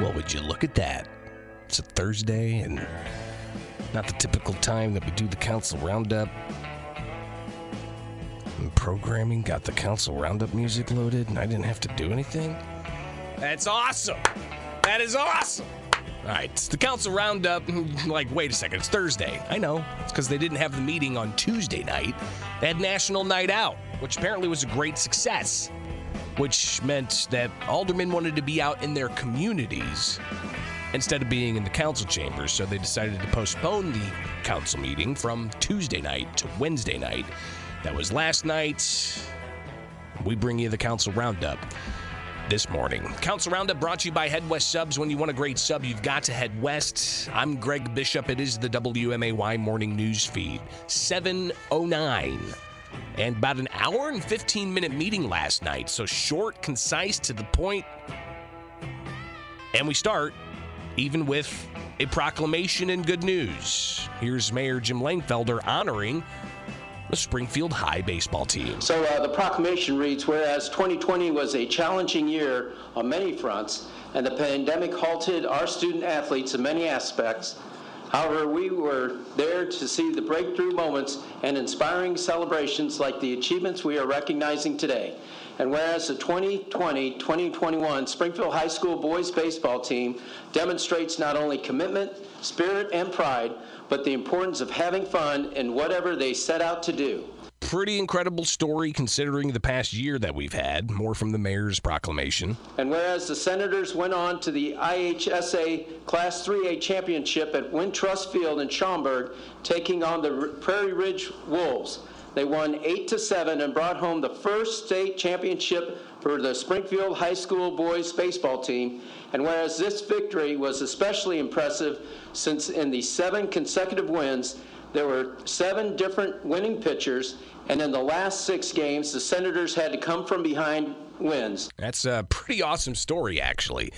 Well, would you look at that? It's a Thursday and not the typical time that we do the Council Roundup. And programming got the Council Roundup music loaded and I didn't have to do anything. That's awesome. That is awesome. All right, it's the Council Roundup. Like, wait a second, it's Thursday. I know, it's because they didn't have the meeting on Tuesday night. They had National Night Out, which apparently was a great success, which meant that aldermen wanted to be out in their communities instead of being in the council chambers, so they decided to postpone the council meeting from Tuesday night to Wednesday night. That was last night. We bring you the Council Roundup this morning. Council Roundup brought to you by Head West Subs. When you want a great sub, you've got to Head West. I'm Greg Bishop. It is the WMAY Morning News Feed, 7:09. And about an hour and 15-minute meeting last night. So short, concise, to the point. And we start even with a proclamation and good news. Here's Mayor Jim Langfelder honoring the Springfield High baseball team. So the proclamation reads, whereas 2020 was a challenging year on many fronts, and the pandemic halted our student athletes in many aspects, however, we were there to see the breakthrough moments and inspiring celebrations like the achievements we are recognizing today. And whereas the 2020-2021 Springfield High School boys baseball team demonstrates not only commitment, spirit, and pride, but the importance of having fun in whatever they set out to do. Pretty incredible story considering the past year that we've had. More from the mayor's proclamation. And whereas the Senators went on to the IHSA Class 3A Championship at Wintrust Field in Schaumburg, taking on the Prairie Ridge Wolves. They won 8-7 and brought home the first state championship for the Springfield High School boys baseball team. And whereas this victory was especially impressive since in the 7 consecutive wins, there were 7 different winning pitchers, and in the last 6 games, the Senators had to come from behind wins. That's a pretty awesome story, actually.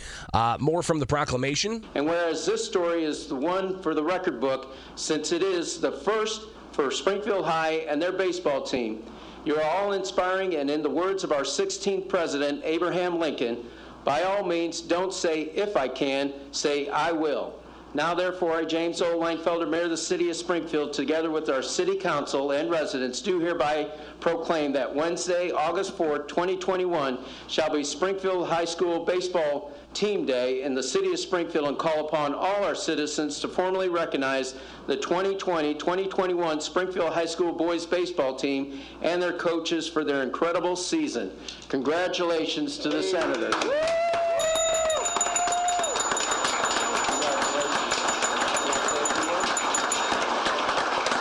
More from the proclamation. And whereas this story is the one for the record book, since it is the first for Springfield High and their baseball team. You're all inspiring, and in the words of our 16th president, Abraham Lincoln, by all means, don't say, if I can, say, I will. Now, therefore, I, James O. Langfelder, Mayor of the City of Springfield, together with our City Council and residents, do hereby proclaim that Wednesday, August 4, 2021, shall be Springfield High School Baseball Team Day in the City of Springfield, and call upon all our citizens to formally recognize the 2020-2021 Springfield High School Boys Baseball Team and their coaches for their incredible season. Congratulations to the Senators.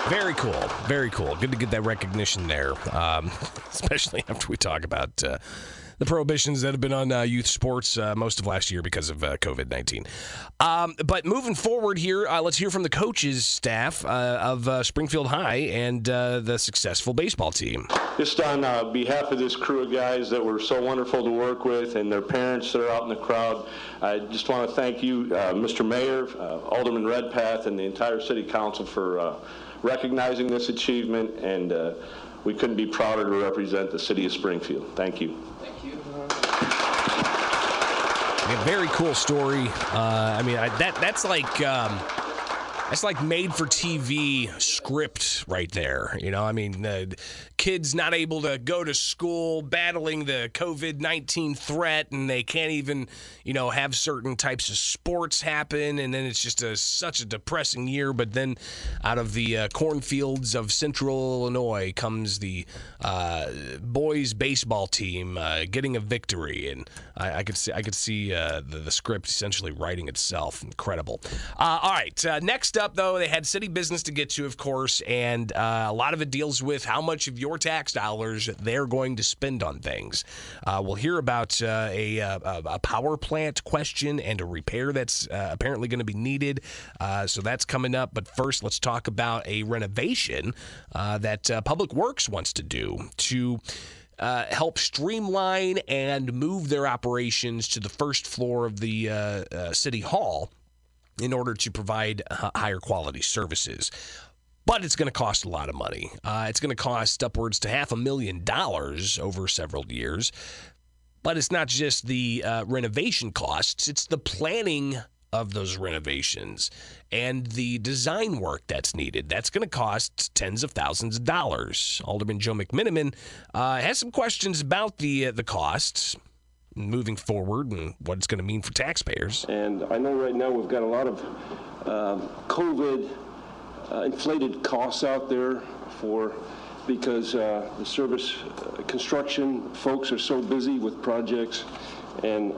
Very cool. Very cool. Good to get that recognition there, especially after we talk about the prohibitions that have been on youth sports most of last year because of COVID-19. But moving forward here, let's hear from the coaches staff of Springfield High and the successful baseball team. Just on behalf of this crew of guys that were so wonderful to work with and their parents that are out in the crowd, I just want to thank you, Mr. Mayor, Alderman Redpath, and the entire City Council for recognizing this achievement, and we couldn't be prouder to represent the City of Springfield. Thank you. Thank you. Yeah, very cool story. I mean, that's like made-for-TV script right there. You know, I mean, kids not able to go to school, battling the COVID-19 threat, and they can't even, you know, have certain types of sports happen, and then it's just such a depressing year. But then out of the cornfields of central Illinois comes the boys baseball team getting a victory, and I could see the script essentially writing itself. Incredible. All right, next up, though, they had city business to get to, of course, and a lot of it deals with how much of your tax dollars they're going to spend on things. We'll hear about a power plant question and a repair that's apparently going to be needed, so that's coming up. But first, let's talk about a renovation that Public Works wants to do to help streamline and move their operations to the first floor of the City Hall in order to provide higher quality services. But it's going to cost a lot of money. It's going to cost upwards to $500,000 over several years. But it's not just the renovation costs, it's the planning of those renovations and the design work that's needed. That's going to cost tens of thousands of dollars. Alderman Joe McMenamin has some questions about the costs moving forward and what it's going to mean for taxpayers. And I know right now we've got a lot of COVID inflated costs out there because the service construction folks are so busy with projects. And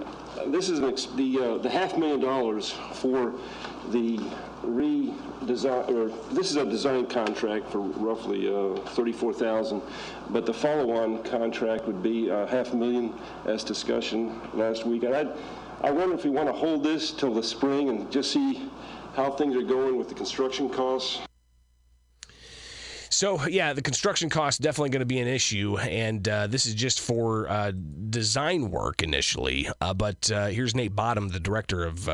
this is the $500,000 for the redesign, or this is a design contract for roughly $34,000, but the follow-on contract would be $500,000 as discussion last week. And I wonder if we want to hold this till the spring and just see how things are going with the construction costs. So, yeah, the construction cost definitely going to be an issue, and this is just for design work initially. But here's Nate Bottom, the director of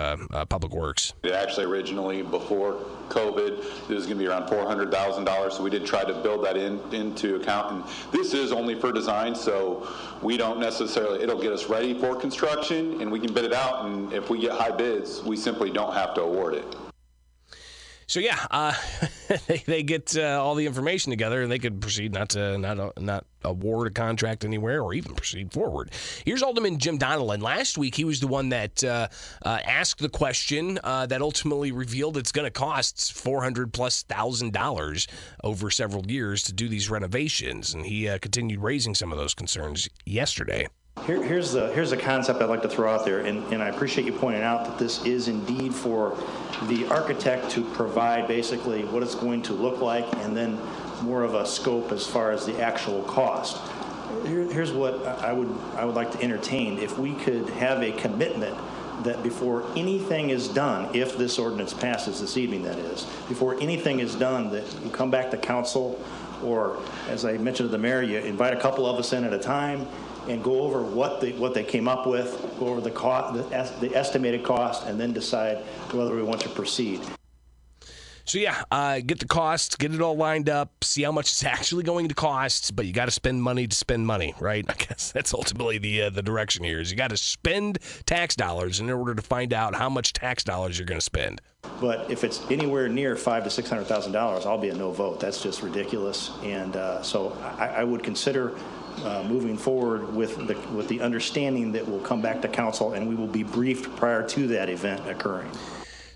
Public Works. Actually, originally, before COVID, it was going to be around $400,000, so we did try to build that into account. And this is only for design, so we don't necessarily – it'll get us ready for construction, and we can bid it out, and if we get high bids, we simply don't have to award it. So yeah, they get all the information together, and they could proceed not to award a contract anywhere, or even proceed forward. Here's Alderman Jim Donelan. Last week, he was the one that asked the question that ultimately revealed it's going to cost $400,000+ over several years to do these renovations, and he continued raising some of those concerns yesterday. Here's the concept I'd like to throw out there, and I appreciate you pointing out that this is indeed for the architect to provide basically what it's going to look like, and then more of a scope as far as the actual cost. Here's what I would like to entertain: if we could have a commitment that before anything is done, if this ordinance passes this evening, that is, before anything is done, that you come back to council, or as I mentioned to the mayor, you invite a couple of us in at a time and go over what they came up with, go over the estimated cost, and then decide whether we want to proceed. So yeah, get the costs, get it all lined up, see how much it's actually going to cost, but you got to spend money, right? I guess that's ultimately the direction here is you got to spend tax dollars in order to find out how much tax dollars you're going to spend. But if it's anywhere near $500,000 to $600,000, I'll be a no vote. That's just ridiculous, and so I would consider moving forward with the understanding that we'll come back to council and we will be briefed prior to that event occurring.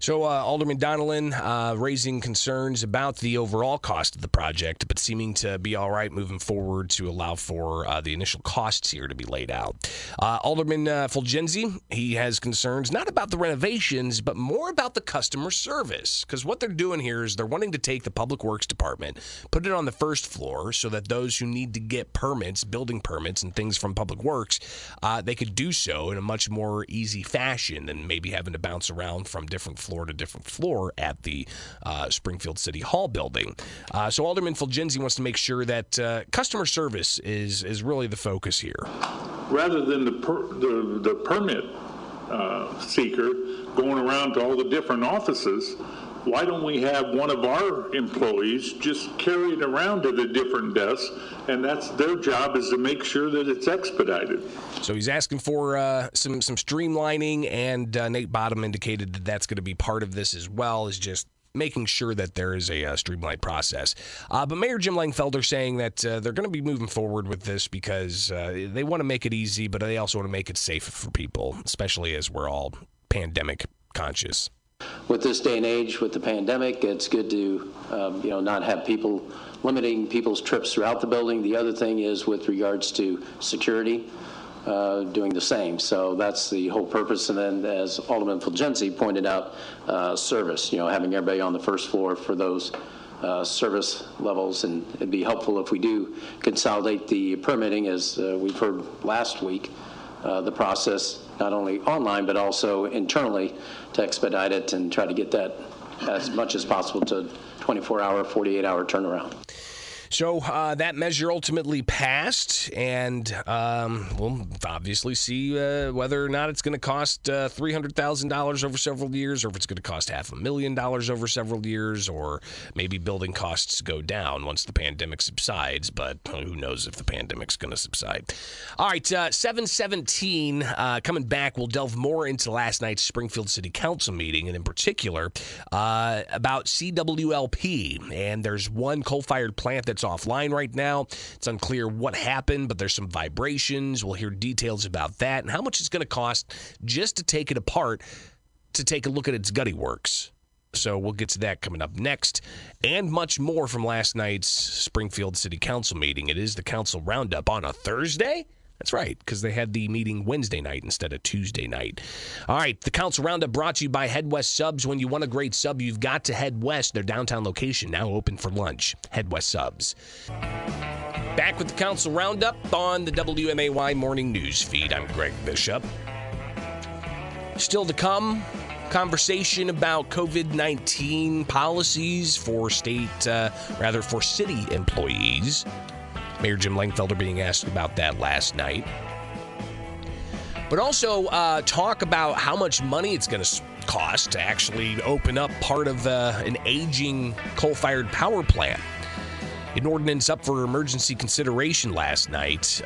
So Alderman Donelan raising concerns about the overall cost of the project, but seeming to be all right moving forward to allow for the initial costs here to be laid out. Alderman Fulgenzi, he has concerns not about the renovations, but more about the customer service, because what they're doing here is they're wanting to take the Public Works Department, put it on the first floor so that those who need to get permits, building permits and things from Public Works, they could do so in a much more easy fashion than maybe having to bounce around from different floor to different floor at the Springfield City Hall building. So Alderman Fulgenzi wants to make sure that customer service is really the focus here. Rather than the permit seeker going around to all the different offices, why don't we have one of our employees just carry it around to the different desks, and that's their job, is to make sure that it's expedited. So he's asking for some streamlining, and Nate Bottom indicated that that's going to be part of this as well, is just making sure that there is a streamlined process. But Mayor Jim Langfelder saying that they're going to be moving forward with this because they want to make it easy, but they also want to make it safe for people, especially as we're all pandemic conscious. With this day and age, with the pandemic, it's good to not have people limiting people's trips throughout the building. The other thing is with regards to security, doing the same. So that's the whole purpose. And then, as Alderman Fulgenzi pointed out, service. Having everybody on the first floor for those service levels, and it'd be helpful if we do consolidate the permitting, as we've heard last week. The process, not only online but also internally, to expedite it and try to get that as much as possible to 24-hour, 48-hour turnaround. So that measure ultimately passed, and we'll obviously see whether or not it's going to cost $300,000 over several years, or if it's going to cost $500,000 over several years, or maybe building costs go down once the pandemic subsides, but who knows if the pandemic's going to subside. All right, 7:17, coming back, we'll delve more into last night's Springfield City Council meeting, and in particular about CWLP, and there's one coal-fired plant that's offline right now. It's unclear what happened, but there's some vibrations. We'll hear details about that and how much it's going to cost just to take it apart to take a look at its gutty works. So we'll get to that coming up next, and much more from last night's Springfield City Council meeting. It is the Council Roundup on a Thursday. That's right, because they had the meeting Wednesday night instead of Tuesday night. All right, the Council Roundup brought to you by Head West Subs. When you want a great sub, you've got to head west. Their downtown location now open for lunch. Head West Subs. Back with the Council Roundup on the WMAY Morning News Feed. I'm Greg Bishop. Still to come, conversation about COVID-19 policies for city employees. Mayor Jim Langfelder being asked about that last night. But also talk about how much money it's going to cost to actually open up part of an aging coal-fired power plant. An ordinance up for emergency consideration last night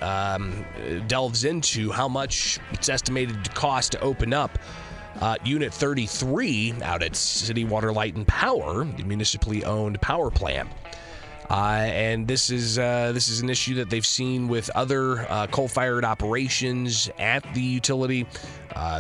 delves into how much it's estimated to cost to open up Unit 33 out at City Water, Light, and Power, the municipally owned power plant. And this is an issue that they've seen with other coal-fired operations at the utility,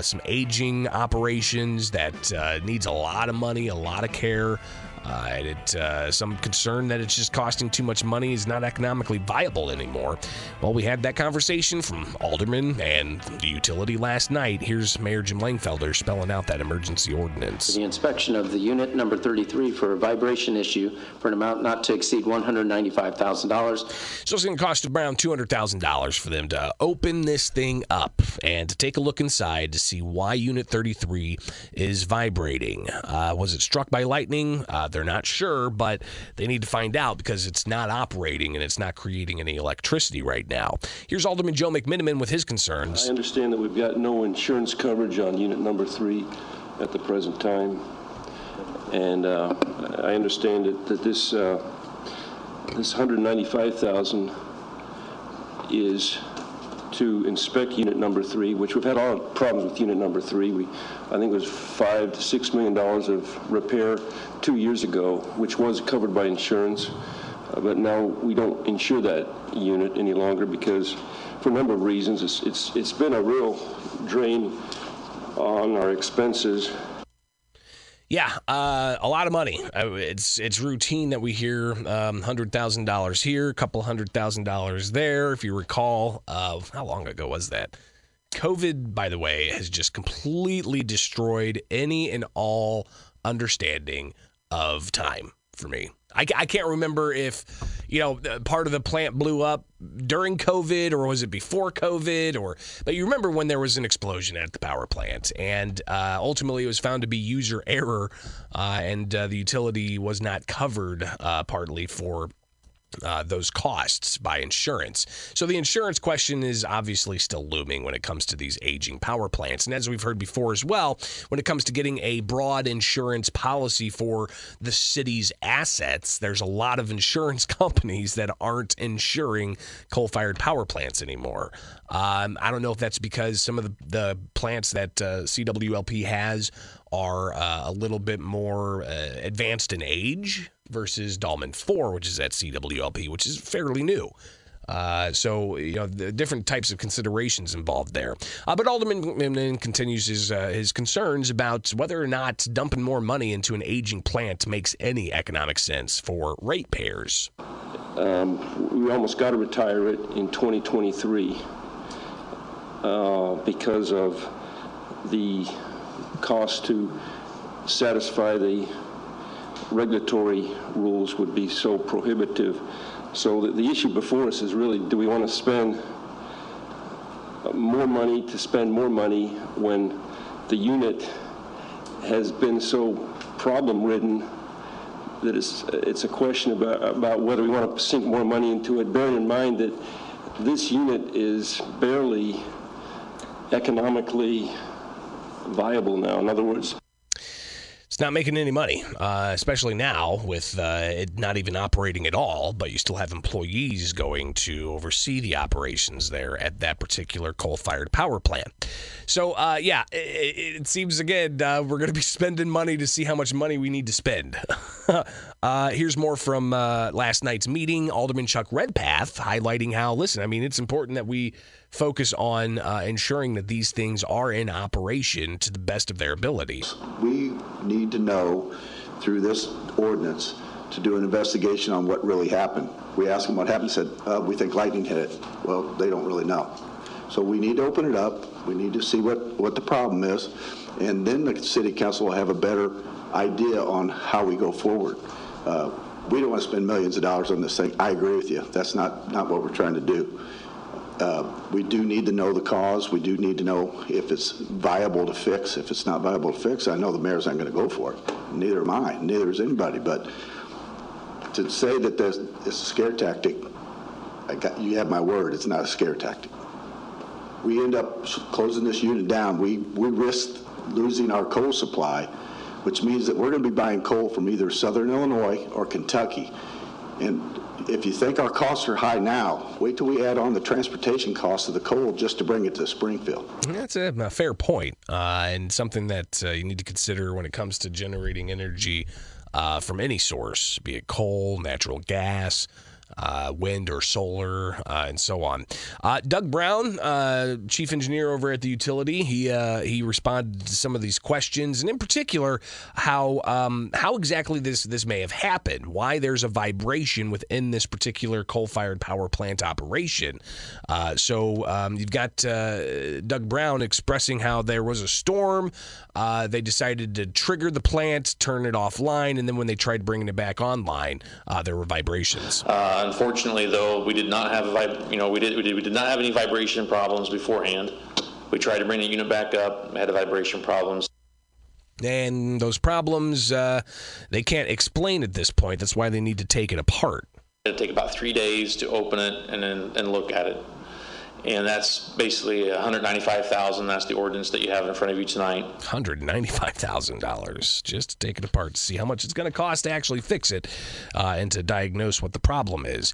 some aging operations that needs a lot of money, a lot of care, and some concern that it's just costing too much money, is not economically viable anymore. Well, we had that conversation from aldermen and the utility last night. Here's Mayor Jim Langfelder spelling out that emergency ordinance. The inspection of the unit number 33 for a vibration issue for an amount not to exceed $195,000. So it's going to cost around $200,000 for them to open this thing up and to take a look inside to see why unit 33 is vibrating. Was it struck by lightning? They're not sure, but they need to find out because it's not operating and it's not creating any electricity right now. Here's Alderman Joe McMenamin with his concerns. I understand that we've got no insurance coverage on unit number 3 at the present time, and I understand that this $195,000 is to inspect unit number 3, which we've had all problems with unit number 3. I think it was $5 to $6 million of repair 2 years ago, which was covered by insurance, but now we don't insure that unit any longer because, for a number of reasons, it's been a real drain on our expenses. Yeah, a lot of money. It's routine that we hear $100,000 here, a couple $100,000 there. If you recall, how long ago was that? COVID, by the way, has just completely destroyed any and all understanding of time for me. I can't remember if, part of the plant blew up during COVID, or was it before COVID? But you remember when there was an explosion at the power plant, and ultimately it was found to be user error, and the utility was not covered partly for those costs by insurance. So the insurance question is obviously still looming when it comes to these aging power plants. And as we've heard before as well, when it comes to getting a broad insurance policy for the city's assets, there's a lot of insurance companies that aren't insuring coal-fired power plants anymore. I don't know if that's because some of the plants that CWLP has are a little bit more advanced in age versus Dahlman 4, which is at CWLP, which is fairly new. So, the different types of considerations involved there. But Alderman continues his concerns about whether or not dumping more money into an aging plant makes any economic sense for ratepayers. We almost got to retire it in 2023 because of the cost to satisfy the regulatory rules would be so prohibitive. So the issue before us is really, do we want to spend more money to spend more money when the unit has been so problem-ridden that it's a question about whether we want to sink more money into it, bearing in mind that this unit is barely economically viable now. In other words, it's not making any money, especially now with it not even operating at all, but you still have employees going to oversee the operations there at that particular coal-fired power plant. So, yeah, it seems, again, we're going to be spending money to see how much money we need to spend. Here's more from last night's meeting. Alderman Chuck Redpath highlighting how, listen, I mean, it's important that we focus on ensuring that these things are in operation to the best of their ability. We need to know through this ordinance to do an investigation on what really happened. We asked them what happened, said, we think lightning hit it. Well, they don't really know. So we need to open it up. We need to see what the problem is. And then the City Council will have a better idea on how we go forward. We don't want to spend millions of dollars on this thing. I agree with you. That's not what we're trying to do. We do need to know the cause. We do need to know if it's viable to fix. If it's not viable to fix, I know the mayor's not going to go for it. Neither am I. Neither is anybody. But to say that it's a scare tactic, you have my word. It's not a scare tactic. We end up closing this unit down. We risk losing our coal supply, which means that we're going to be buying coal from either Southern Illinois or Kentucky. And if you think our costs are high now, wait till we add on the transportation costs of the coal just to bring it to Springfield. That's a fair point, and something that you need to consider when it comes to generating energy from any source, be it coal, natural gas, wind or solar, and so on. Doug Brown, chief engineer over at the utility, he responded to some of these questions, and in particular, how exactly this may have happened, why there's a vibration within this particular coal-fired power plant operation. So you've got Doug Brown expressing how there was a storm. They decided to trigger the plant, turn it offline, and then when they tried bringing it back online, there were vibrations. Unfortunately, though, we did not have we did not have any vibration problems beforehand. We tried to bring the unit back up, had vibration problems. And those problems, they can't explain at this point. That's why they need to take it apart. It'll take about 3 days to open it and look at it. And that's basically $195,000. That's the ordinance that you have in front of you tonight. $195,000 just to take it apart, to see how much it's going to cost to actually fix it and to diagnose what the problem is.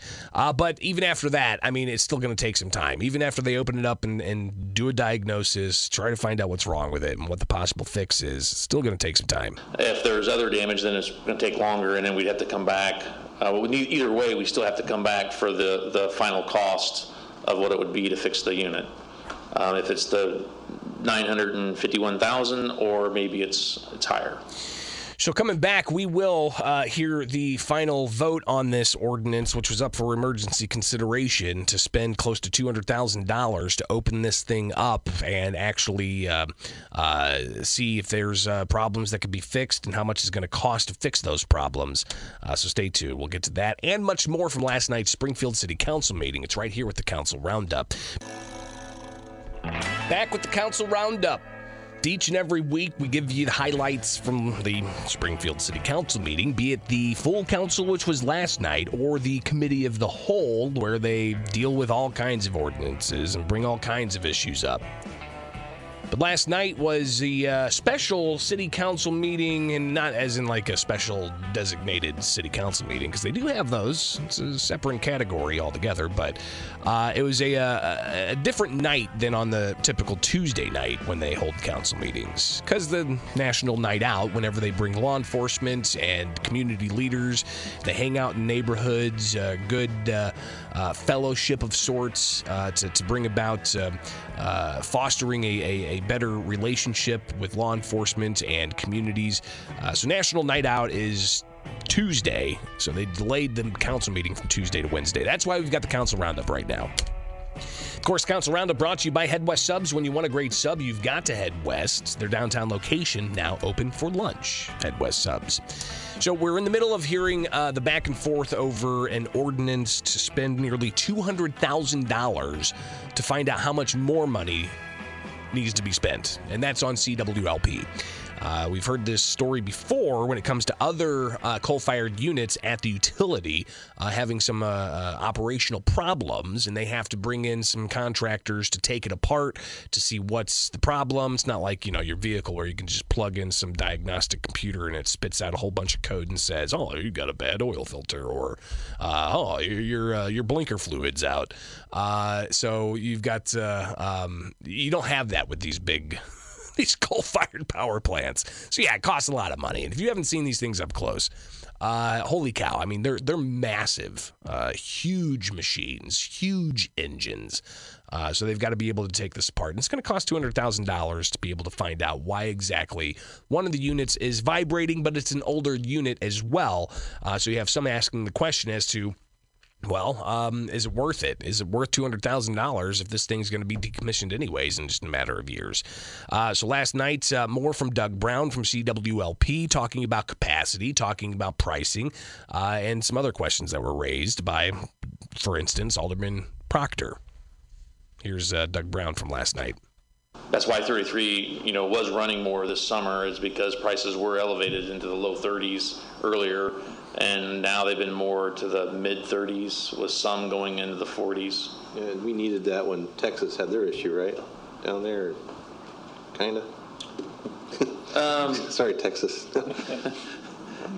But even after that, I mean, it's still going to take some time. Even after they open it up and do a diagnosis, try to find out what's wrong with it and what the possible fix is, it's still going to take some time. If there's other damage, then it's going to take longer, and then we'd have to come back. Either way, we still have to come back for the final cost of what it would be to fix the unit. If it's the $951,000, or maybe it's higher. So coming back, we will hear the final vote on this ordinance, which was up for emergency consideration, to spend close to $200,000 to open this thing up and actually see if there's problems that could be fixed and how much it's going to cost to fix those problems. So stay tuned. We'll get to that and much more from last night's Springfield City Council meeting. It's right here with the Council Roundup. Back with the Council Roundup. Each and every week, we give you the highlights from the Springfield City Council meeting, be it the full council, which was last night, or the Committee of the Whole, where they deal with all kinds of ordinances and bring all kinds of issues up. But last night was the special city council meeting, and not as in like a special designated city council meeting, because they do have those. It's a separate category altogether, but it was a different night than on the typical Tuesday night when they hold council meetings, because the national night out, whenever they bring law enforcement and community leaders, they hang out in neighborhoods, good fellowship of sorts to bring about fostering a better relationship with law enforcement and communities. So National Night Out is Tuesday, so they delayed the council meeting from Tuesday to Wednesday. That's why we've got the Council Roundup right now. Of course, Council Roundup brought to you by Head West Subs. When you want a great sub, you've got to Head West. Their downtown location now open for lunch. Head West Subs. So we're in the middle of hearing the back and forth over an ordinance to spend nearly $200,000 to find out how much more money needs to be spent, and that's on CWLP. We've heard this story before when it comes to other coal-fired units at the utility having some operational problems, and they have to bring in some contractors to take it apart to see what's the problem. It's not like, you know, your vehicle where you can just plug in some diagnostic computer and it spits out a whole bunch of code and says, oh, you got a bad oil filter, or oh, your blinker fluid's out. So you've got you don't have that with these big these coal-fired power plants. So yeah, it costs a lot of money. And if you haven't seen these things up close, holy cow! I mean, they're massive, huge machines, huge engines. So they've got to be able to take this apart. And it's going to cost $200,000 to be able to find out why exactly one of the units is vibrating, but it's an older unit as well. So you have some asking the question as to, well, is it worth it? Is it worth $200,000 if this thing's going to be decommissioned anyways in just a matter of years? So last night, more from Doug Brown from CWLP talking about capacity, talking about pricing, and some other questions that were raised by, for instance, Alderman Proctor. Here's Doug Brown from last night. That's why 33, you know, was running more this summer, is because prices were elevated into the low 30s earlier, and now they've been more to the mid 30s, with some going into the 40s. Yeah, we needed that when Texas had their issue, right? Down there, kind of. Sorry, Texas.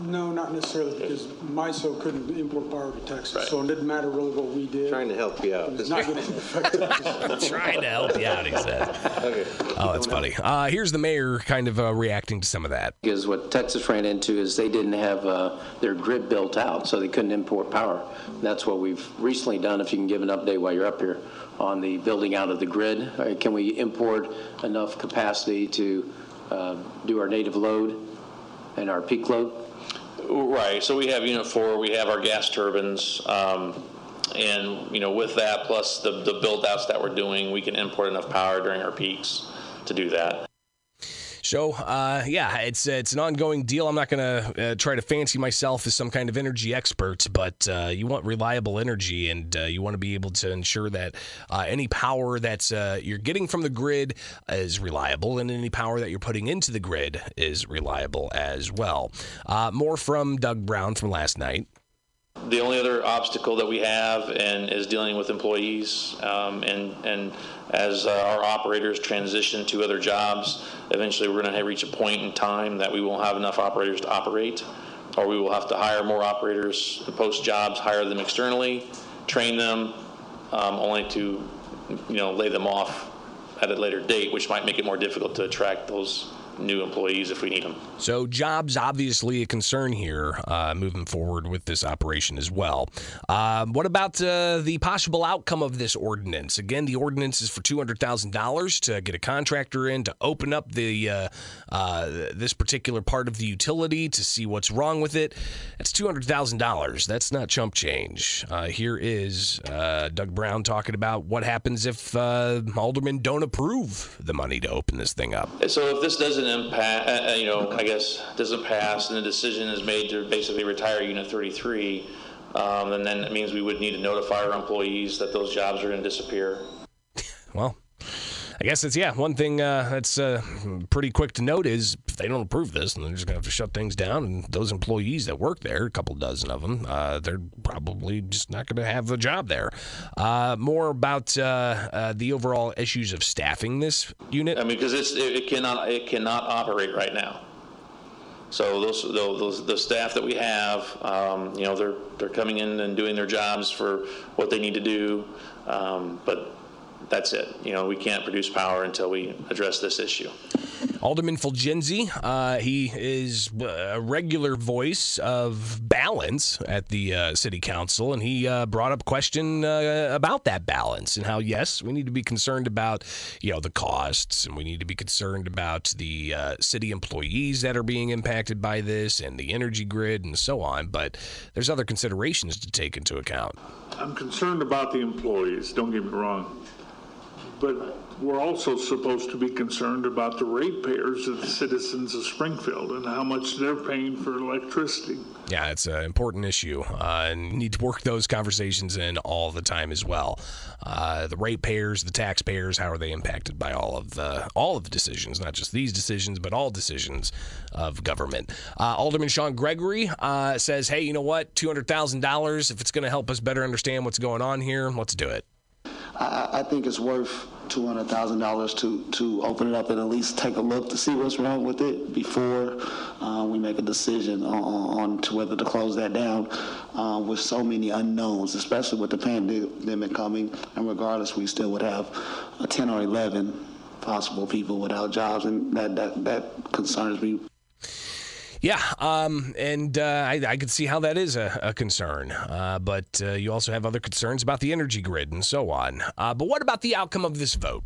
No, not necessarily, because MISO couldn't import power to Texas, right. So it didn't matter really what we did. Trying to help you out. Trying to help you out, he said. Okay. Oh, that's funny. Here's the mayor kind of reacting to some of that. Because what Texas ran into is they didn't have their grid built out, so they couldn't import power. And that's what we've recently done, if you can give an update while you're up here, on the building out of the grid. Right, can we import enough capacity to do our native load and our peak load? Right. So we have Unit 4, we have our gas turbines, and, you know, with that, plus the build-outs that we're doing, we can import enough power during our peaks to do that. So, yeah, it's an ongoing deal. I'm not going to try to fancy myself as some kind of energy expert, but you want reliable energy, and you want to be able to ensure that any power that's you're getting from the grid is reliable, and any power that you're putting into the grid is reliable as well. More from Doug Brown from last night. The only other obstacle that we have and is dealing with employees, and as our operators transition to other jobs, eventually we're going to reach a point in time that we won't have enough operators to operate, or we will have to hire more operators to post jobs, hire them externally, train them, only to, you know, lay them off at a later date, which might make it more difficult to attract those new employees if we need them. So jobs obviously a concern here moving forward with this operation as well. What about the possible outcome of this ordinance? Again, the ordinance is for $200,000 to get a contractor in to open up the this particular part of the utility to see what's wrong with it. That's $200,000. That's not chump change. Here is Doug Brown talking about what happens if aldermen don't approve the money to open this thing up. So if this doesn't impact, you know, I guess doesn't pass, and the decision is made to basically retire Unit 33, and then it means we would need to notify our employees that those jobs are going to disappear. Well, I guess it's, yeah, one thing that's pretty quick to note is if they don't approve this, and they're just going to have to shut things down, and those employees that work there, a couple dozen of them, they're probably just not going to have a job there. More about the overall issues of staffing this unit. I mean, because it cannot operate right now. So the staff that we have, you know, they're coming in and doing their jobs for what they need to do, but that's it. You know, we can't produce power until we address this issue. Alderman Fulgenzi, he is a regular voice of balance at the City Council, and he brought up question about that balance and how, yes, we need to be concerned about, you know, the costs, and we need to be concerned about the city employees that are being impacted by this and the energy grid and so on, but there's other considerations to take into account. I'm concerned about the employees, don't get me wrong. but we're also supposed to be concerned about the ratepayers of the citizens of Springfield and how much they're paying for electricity. Yeah, it's an important issue, and need to work those conversations in all the time as well. The ratepayers, the taxpayers, how are they impacted by all of the decisions? Not just these decisions, but all decisions of government. Alderman Sean Gregory says, "Hey, you know what? $200,000. If it's going to help us better understand what's going on here, let's do it." I think it's worth $200,000 to open it up and at least take a look to see what's wrong with it before we make a decision on to whether to close that down with so many unknowns, especially with the pandemic coming. And regardless, we still would have 10 or 11 possible people without jobs, and that concerns me. Yeah, I could see how that is a concern. But you also have other concerns about the energy grid and so on. But what about the outcome of this vote?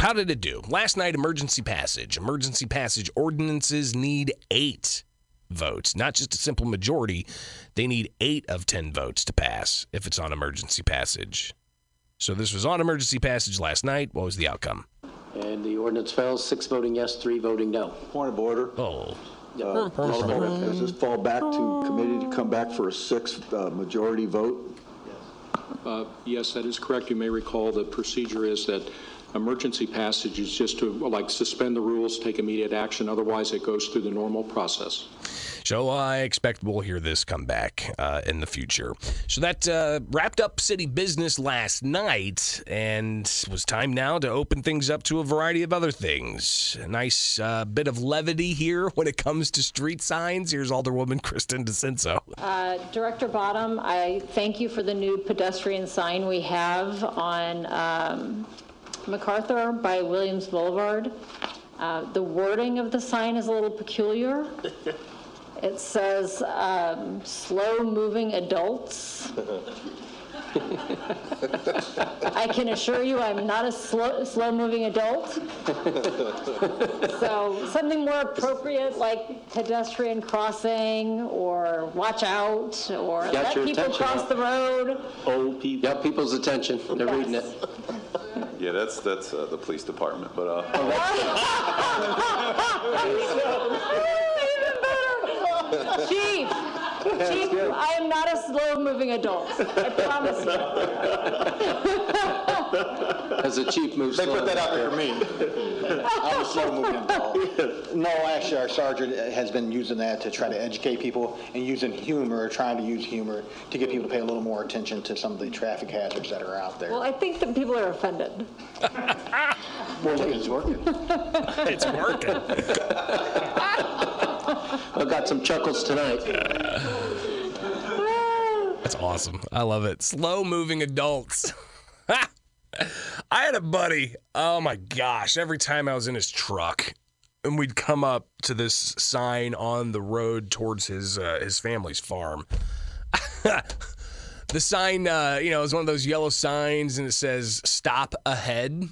How did it do? Last night, emergency passage. Emergency passage ordinances need 8 votes, not just a simple majority. They need 8 of 10 votes to pass if it's on emergency passage. So this was on emergency passage last night. What was the outcome? And the ordinance fails, 6 voting yes, 3 voting no. Point of order. Oh. Does this fall back to committee to come back for a 6th majority vote? Yes, that is correct. You may recall the procedure is that emergency passage is just to suspend the rules, take immediate action. Otherwise, it goes through the normal process. So I expect we'll hear this come back in the future. So that wrapped up city business last night, and it was time now to open things up to a variety of other things. A nice bit of levity here when it comes to street signs. Here's Alderwoman Kristin DiCenso. Director Bottom, I thank you for the new pedestrian sign we have on MacArthur by Williams Boulevard. The wording of the sign is a little peculiar. It says, slow-moving adults. I can assure you I'm not a slow-moving adult. So something more appropriate like pedestrian crossing or watch out or let people cross the road. Old people. Got people's attention. They're reading it. Yeah, that's the police department, but Chief, I am not a slow-moving adult. I promise you. As a chief moves, they put that out there for me. I'm a slow-moving adult. No, actually, our sergeant has been using that to try to educate people and using humor, trying to use humor to get people to pay a little more attention to some of the traffic hazards that are out there. Well, I think that people are offended. Well, it's working. It's working. I got some chuckles tonight. That's awesome. I love it. Slow-moving adults. I had a buddy. Oh, my gosh. Every time I was in his truck, and we'd come up to this sign on the road towards his family's farm. The sign, is one of those yellow signs, and it says, stop ahead,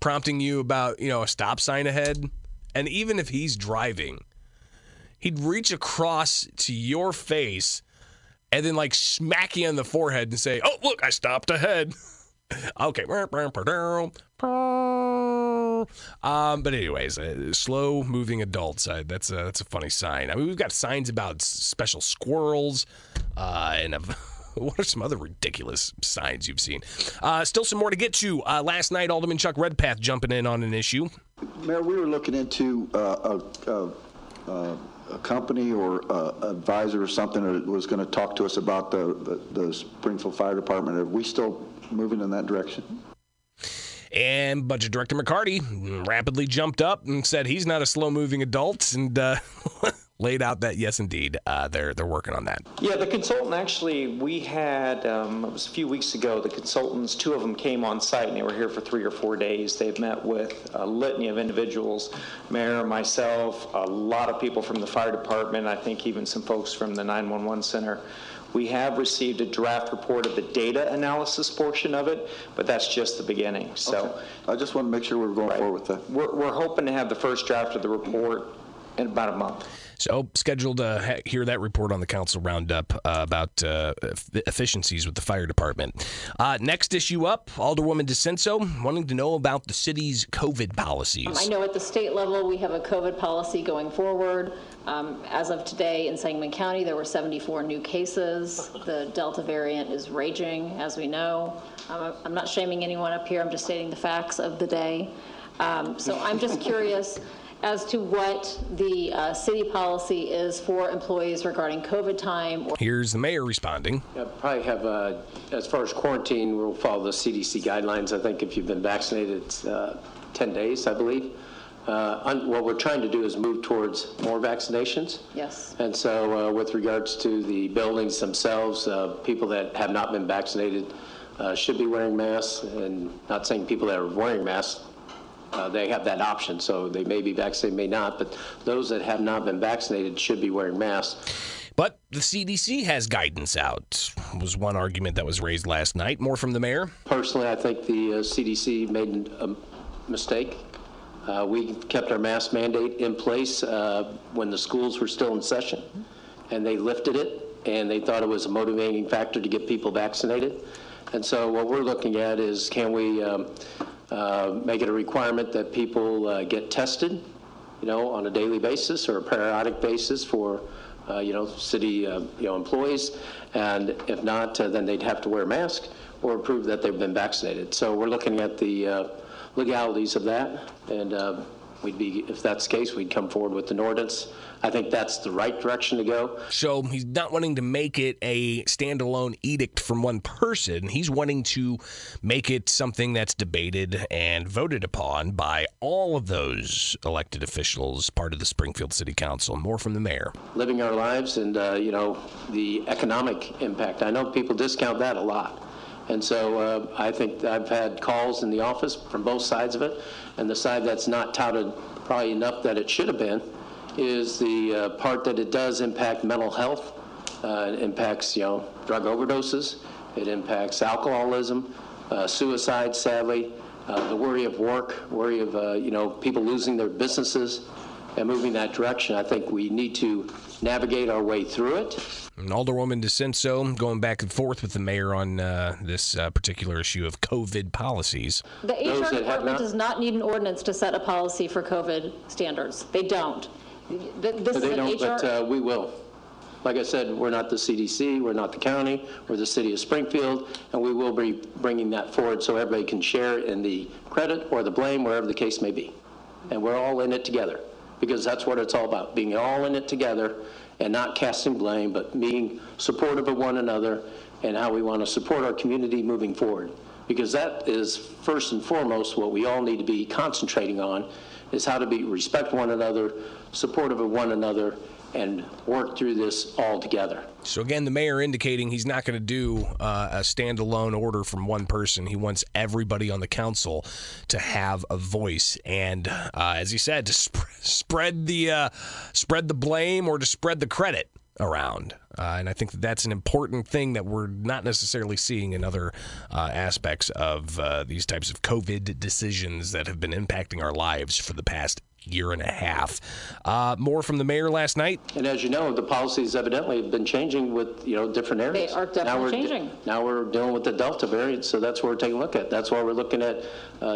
prompting you about, a stop sign ahead. And even if he's driving, he'd reach across to your face and then smack you on the forehead and say, oh, look, I stopped ahead. Okay. But anyways, slow-moving adults, that's a funny sign. I mean, we've got signs about special squirrels and what are some other ridiculous signs you've seen? Still some more to get to. Last night, Alderman Chuck Redpath jumping in on an issue. Mayor, we were looking into a company or advisor or something that was going to talk to us about the Springfield Fire Department. Are we still moving in that direction? And Budget Director McCarty rapidly jumped up and said he's not a slow-moving adult, and laid out that, yes, indeed, they're working on that. Yeah, the consultant actually, we had, it was a few weeks ago, the consultants, 2 of them came on site, and they were here for 3 or 4 days. They've met with a litany of individuals, Mayor, myself, a lot of people from the fire department, I think even some folks from the 911 center. We have received a draft report of the data analysis portion of it, but that's just the beginning. So okay. I just want to make sure we're going forward with that. We're hoping to have the first draft of the report in about a month. So scheduled to hear that report on the Council Roundup about efficiencies with the fire department. Next issue up, Alderwoman DiCenso wanting to know about the city's COVID policies. I know at the state level we have a COVID policy going forward. As of today in Sangamon County, there were 74 new cases. The Delta variant is raging, as we know. I'm not shaming anyone up here. I'm just stating the facts of the day. So I'm just curious as to what the city policy is for employees regarding COVID time. Here's the mayor responding. Yeah, probably have, as far as quarantine, we'll follow the CDC guidelines. I think if you've been vaccinated, it's 10 days, I believe. What we're trying to do is move towards more vaccinations. Yes. And so with regards to the buildings themselves, people that have not been vaccinated should be wearing masks, and not saying people that are wearing masks, they have that option, so they may be vaccinated, may not, but those that have not been vaccinated should be wearing masks. But the CDC has guidance out, was one argument that was raised last night. More from the mayor. Personally, I think the CDC made a mistake. We kept our mask mandate in place when the schools were still in session, and they lifted it, and they thought it was a motivating factor to get people vaccinated. And so what we're looking at is, can we make it a requirement that people get tested, you know, on a daily basis or a periodic basis for, you know, city, you know, employees. And if not, then they'd have to wear a mask or prove that they've been vaccinated. So we're looking at the legalities of that. And we'd be, if that's the case, we'd come forward with an ordinance. I think that's the right direction to go. So he's not wanting to make it a standalone edict from one person. He's wanting to make it something that's debated and voted upon by all of those elected officials, part of the Springfield City Council. More from the mayor. Living our lives and, you know, the economic impact. I know people discount that a lot. And so I think I've had calls in the office from both sides of it, and the side that's not touted probably enough that it should have been is the part that it does impact mental health. It impacts, you know, drug overdoses. It impacts alcoholism, suicide, sadly, the worry of work, worry of, you know, people losing their businesses. And moving that direction, I think we need to navigate our way through it. And Alderwoman DiCenso going back and forth with the mayor on this particular issue of COVID policies. The HR department does not need an ordinance to set a policy for COVID standards. They don't. We will. Like I said, we're not the CDC, we're not the county, we're the city of Springfield, and we will be bringing that forward so everybody can share in the credit or the blame, wherever the case may be. And we're all in it together. Because that's what it's all about, being all in it together and not casting blame, but being supportive of one another and how we want to support our community moving forward. Because that is first and foremost what we all need to be concentrating on, is how to be respect one another, supportive of one another, and work through this all together. So again, the mayor indicating he's not going to do a standalone order from one person. He wants everybody on the council to have a voice, and as he said, to spread the blame or to spread the credit around. And I think that's an important thing that we're not necessarily seeing in other aspects of these types of COVID decisions that have been impacting our lives for the past year and a half. More from the mayor last night. And as you know, the policies evidently have been changing with, you know, different areas. They are definitely changing. Now we're dealing with the Delta variant, so that's what we're taking a look at. That's why we're looking at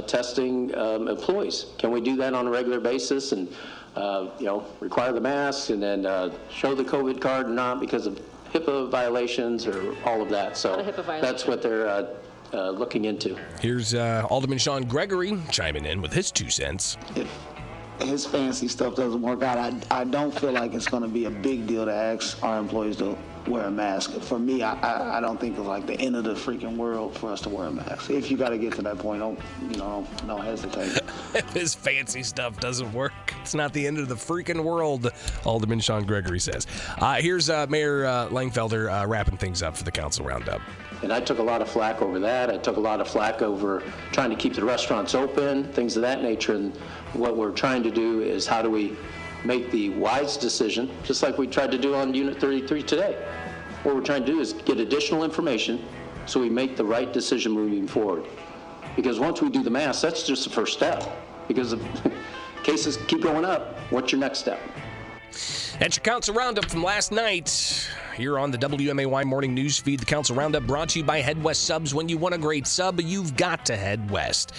testing employees. Can we do that on a regular basis and, you know, require the mask and then show the COVID card or not because of HIPAA violations or all of that. So that's what they're looking into. Here's Alderman Sean Gregory chiming in with his 2 cents. His fancy stuff doesn't work out, I don't feel like it's going to be a big deal to ask our employees to wear a mask. For me, I don't think it's like the end of the freaking world for us to wear a mask. If you got to get to that point, don't hesitate. If his fancy stuff doesn't work, it's not the end of the freaking world, Alderman Sean Gregory says. Here's Mayor Langfelder wrapping things up for the Council Roundup. And I took a lot of flack over that. I took a lot of flack over trying to keep the restaurants open, things of that nature. And what we're trying to do is, how do we make the wise decision, just like we tried to do on Unit 33 today. What we're trying to do is get additional information so we make the right decision moving forward. Because once we do the math, that's just the first step. Because if cases keep going up, what's your next step? That's your Council Roundup from last night here on the WMAY Morning News Feed. The Council Roundup brought to you by Head West Subs. When you want a great sub, you've got to head west.